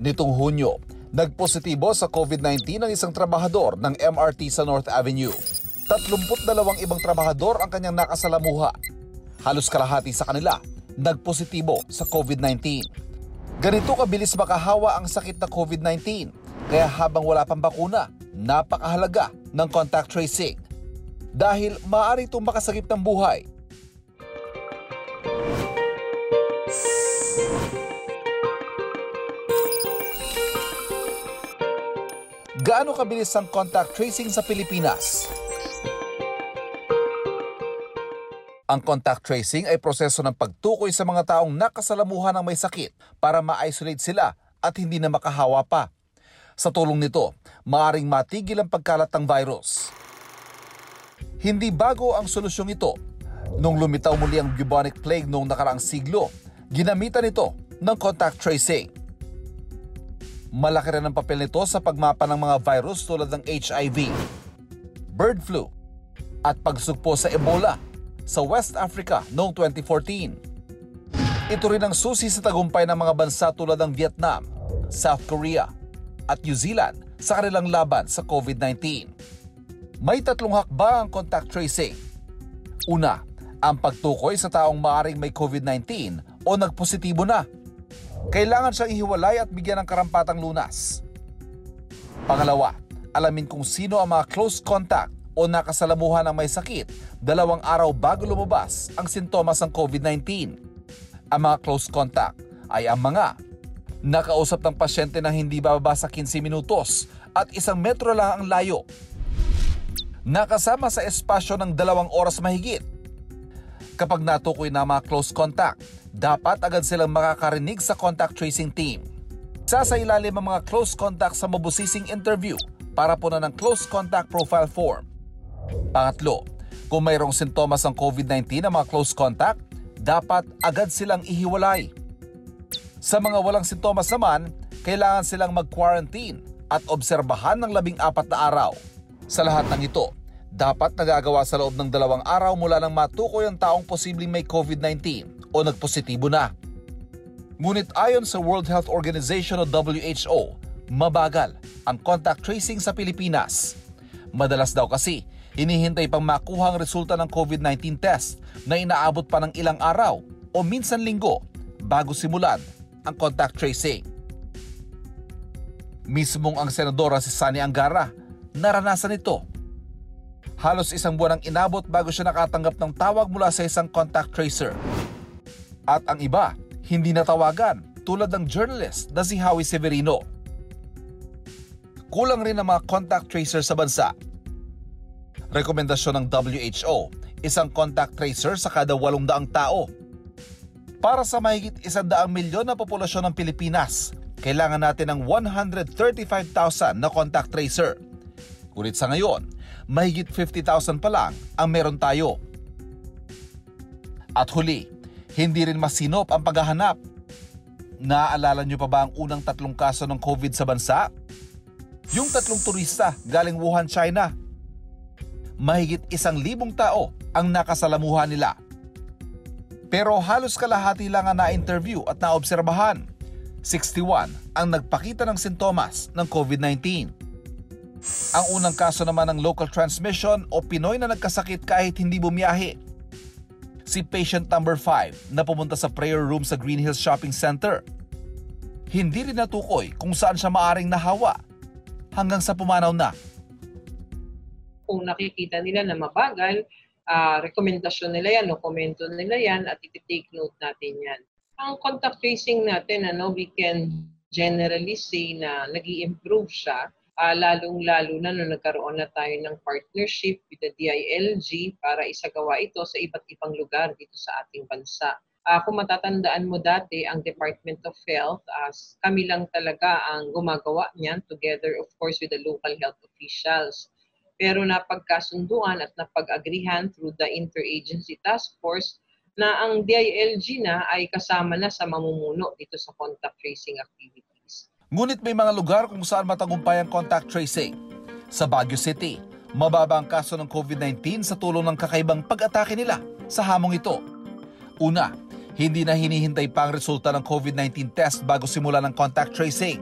nitong Hunyo. Nagpositibo sa COVID-19 ang isang trabahador ng MRT sa North Avenue. 32 ibang trabahador ang kanyang nakasalamuha. Halos kalahati sa kanila nagpositibo sa COVID-19. Ganito kabilis makahawa ang sakit na COVID-19. Kaya habang wala pang bakuna, napakahalaga ng contact tracing. Dahil maaari itong makasagip ng buhay. Gaano kabilis ang contact tracing sa Pilipinas? Ang contact tracing ay proseso ng pagtukoy sa mga taong nakasalamuhan ng may sakit para ma-isolate sila at hindi na makahawa pa. Sa tulong nito, maaaring matigil ang pagkalat ng virus. Hindi bago ang solusyong ito. Nung lumitaw muli ang bubonic plague noong nakaraang siglo, ginamitan ito ng contact tracing. Malaki rin ang papel nito sa pagmapa ng mga virus tulad ng HIV, bird flu, at pagsugpo sa Ebola sa West Africa noong 2014. Ito rin ang susi sa tagumpay ng mga bansa tulad ng Vietnam, South Korea, at New Zealand sa kanilang laban sa COVID-19. May 3 hakbang ang contact tracing. Una, ang pagtukoy sa taong maaring may COVID-19 o nagpositibo na. Kailangan siyang ihiwalay at bigyan ng karampatang lunas. Pangalawa, alamin kung sino ang mga close contact o nakasalamuhan ng may sakit 2 araw bago lumabas ang sintomas ng COVID-19. Ang mga close contact ay ang mga nakausap ng pasyente na hindi bababa sa 15 minutos at 1 metro lang ang layo. Nakasama sa espasyo ng 2 oras mahigit. Kapag natukoy na mga close contact, dapat agad silang makakarinig sa contact tracing team. Sasailalim ang mga close contact sa mabusising interview para punan ng close contact profile form. Pangatlo, kung mayroong sintomas ng COVID-19 ang mga close contact, dapat agad silang ihiwalay. Sa mga walang sintomas naman, kailangan silang mag-quarantine at obserbahan ng 14 na araw. Sa lahat ng ito, dapat nagagawa sa loob ng 2 araw mula nang matukoy ang taong posibleng may COVID-19 o nagpositibo na. Ngunit ayon sa World Health Organization o WHO, mabagal ang contact tracing sa Pilipinas. Madalas daw kasi, hinihintay pang makuha ang resulta ng COVID-19 test na inaabot pa ng ilang araw o minsan linggo bago simulan ang contact tracing. Mismong ang senadora si Sonny Angara, naranasan ito. Halos 1 buwan ang inabot bago siya nakatanggap ng tawag mula sa isang contact tracer. At ang iba, hindi natawagan tulad ng journalist na si Howie Severino. Kulang rin ang mga contact tracer sa bansa. Rekomendasyon ng WHO, isang contact tracer sa kada 800 tao. Para sa mahigit 100 milyon na populasyon ng Pilipinas, kailangan natin ng 135,000 na contact tracer. Ngunit sa ngayon, mahigit 50,000 pa lang ang meron tayo. At huli, hindi rin masinop ang paghahanap. Naaalala nyo pa ba ang unang 3 kaso ng COVID sa bansa? Yung 3 turista galing Wuhan, China. Mahigit 1,000 tao ang nakasalamuhan nila. Pero halos kalahati lang ang na-interview at naobserbahan. 61 ang nagpakita ng sintomas ng COVID-19. Ang unang kaso naman ng local transmission o Pinoy na nagkasakit kahit hindi bumiyahe. Si patient number 5 na pumunta sa prayer room sa Green Hills Shopping Center. Hindi rin natukoy kung saan siya maaring nahawa hanggang sa pumanaw na. Kung nakikita nila na mabagal, rekomendasyon nila yan, komento nila yan, at iti-take note natin yan. Ang contact tracing natin, we can generally say na nag-i-improve siya, lalong-lalo na nung nagkaroon na tayo ng partnership with the DILG para isagawa ito sa iba't ibang lugar dito sa ating bansa. Kung matatandaan mo dati, ang Department of Health, kami lang talaga ang gumagawa niyan, together of course with the local health officials. Pero napagkasunduan at napag-agrihan through the Inter-Agency Task Force na ang DILG na ay kasama na sa mamumuno dito sa contact tracing activities. Ngunit may mga lugar kung saan matagumpay ang contact tracing. Sa Baguio City, mababa ang kaso ng COVID-19 sa tulong ng kakaibang pag-atake nila sa hamong ito. Una, Hindi na hinihintay pa ang resulta ng COVID-19 test bago simula ng contact tracing.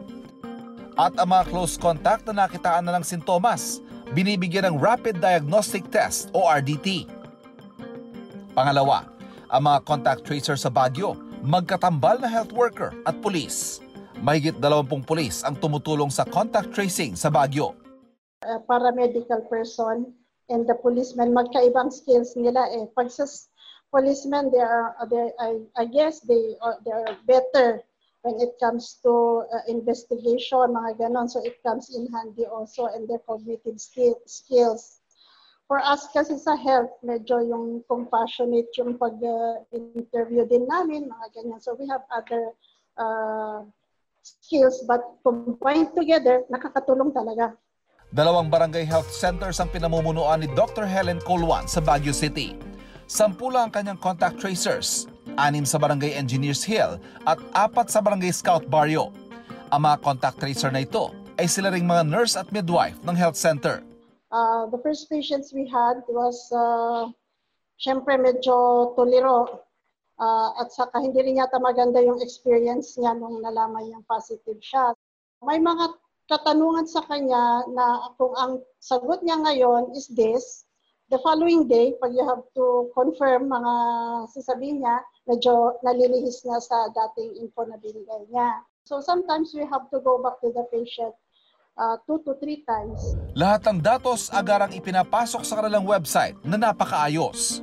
At ang mga close contact na nakitaan na ng sintomas, binibigyan ng Rapid Diagnostic Test o RDT. Pangalawa, ang mga contact tracer sa Baguio, magkatambal na health worker at pulis. Mahigit 20 pulis ang tumutulong sa contact tracing sa Baguio. Paramedical person and the policeman, magkaibang skills nila eh. Pag sa policeman, I guess they are better when it comes to investigation, mga ganon. So it comes in handy also, and their cognitive skills. For us kasi sa health, medyo yung compassionate yung pag-interview din namin, mga ganyan. So we have other skills, but combined together, nakakatulong talaga. 2 barangay health centers ang pinamumunuan ni Dr. Helen Colwan sa Baguio City. 10 lang ang kanyang contact tracers, 6 sa barangay Engineers Hill at 4 sa barangay Scout Barrio. Ang mga contact tracer na ito ay sila ring mga nurse at midwife ng health center. The first patients we had was, syempre medyo tuliro at saka hindi rin yata maganda yung experience niya nung nalaman niyang positive siya. May mga katanungan sa kanya na kung ang sagot niya ngayon is this, the following day, pag you have to confirm mga sasabihin niya, medyo nalilihis na sa dating info na binigay niya. So sometimes we have to go back to the patient 2 to 3 times. Lahat ng datos agarang ipinapasok sa kanilang website na napakaayos.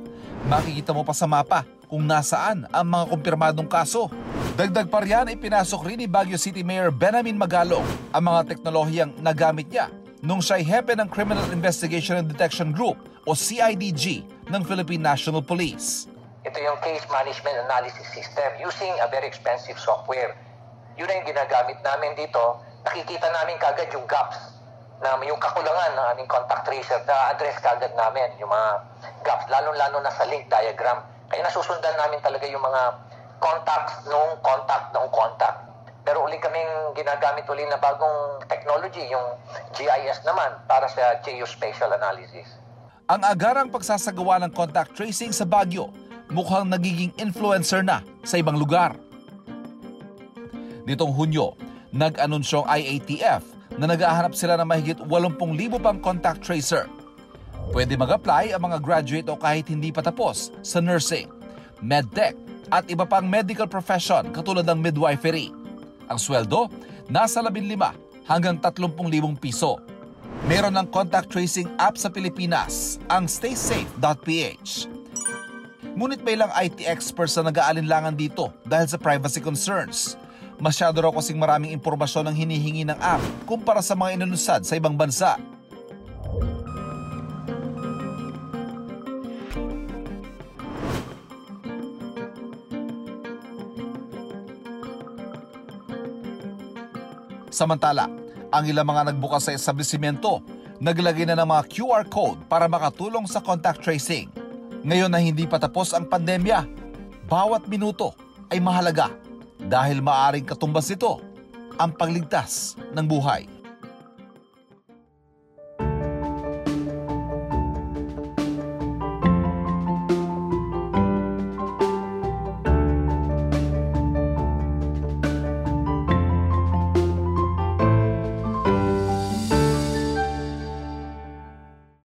Makikita mo pa sa mapa kung nasaan ang mga kumpirmadong kaso. Dagdag pa riyan, ipinasok rin ni Baguio City Mayor Benjamin Magalong ang mga teknolohiyang nagamit niya nung siya'y hepe ng Criminal Investigation and Detection Group o CIDG ng Philippine National Police. Ito yung case management analysis system using a very expensive software. Yun ang ginagamit namin dito. Nakikita namin kagad yung gaps, na yung kakulangan ng aming contact tracer na address kagad namin, yung mga gaps, lalo-lalo na sa link diagram. Kaya nasusundan namin talaga yung mga contacts nung contact. Pero uli kaming ginagamit na bagong technology, yung GIS naman, para sa geospatial analysis. Ang agarang pagsasagawa ng contact tracing sa Baguio, mukhang nagiging influencer na sa ibang lugar. Nitong Hunyo, nag-anunsyong IATF na nag-ahanap sila ng mahigit 80,000 pang contact tracer. Pwede mag-apply ang mga graduate o kahit hindi pa tapos sa nursing, medtech at iba pang medical profession katulad ng midwifery. Ang sweldo, nasa 15,000 hanggang 30,000 piso. Meron ng contact tracing app sa Pilipinas, ang staysafe.ph. Ngunit may ilang IT experts na nag-aalinlangan dito dahil sa privacy concerns. Masyado raw kasing maraming impormasyon ang hinihingi ng app kumpara sa mga inununsad sa ibang bansa. Samantala, ang ilang mga nagbukas sa establishmento, naglagay na ng mga QR code para makatulong sa contact tracing. Ngayon na hindi pa tapos ang pandemya, bawat minuto ay mahalaga. Dahil maaring katumbas ito ang pagligtas ng buhay.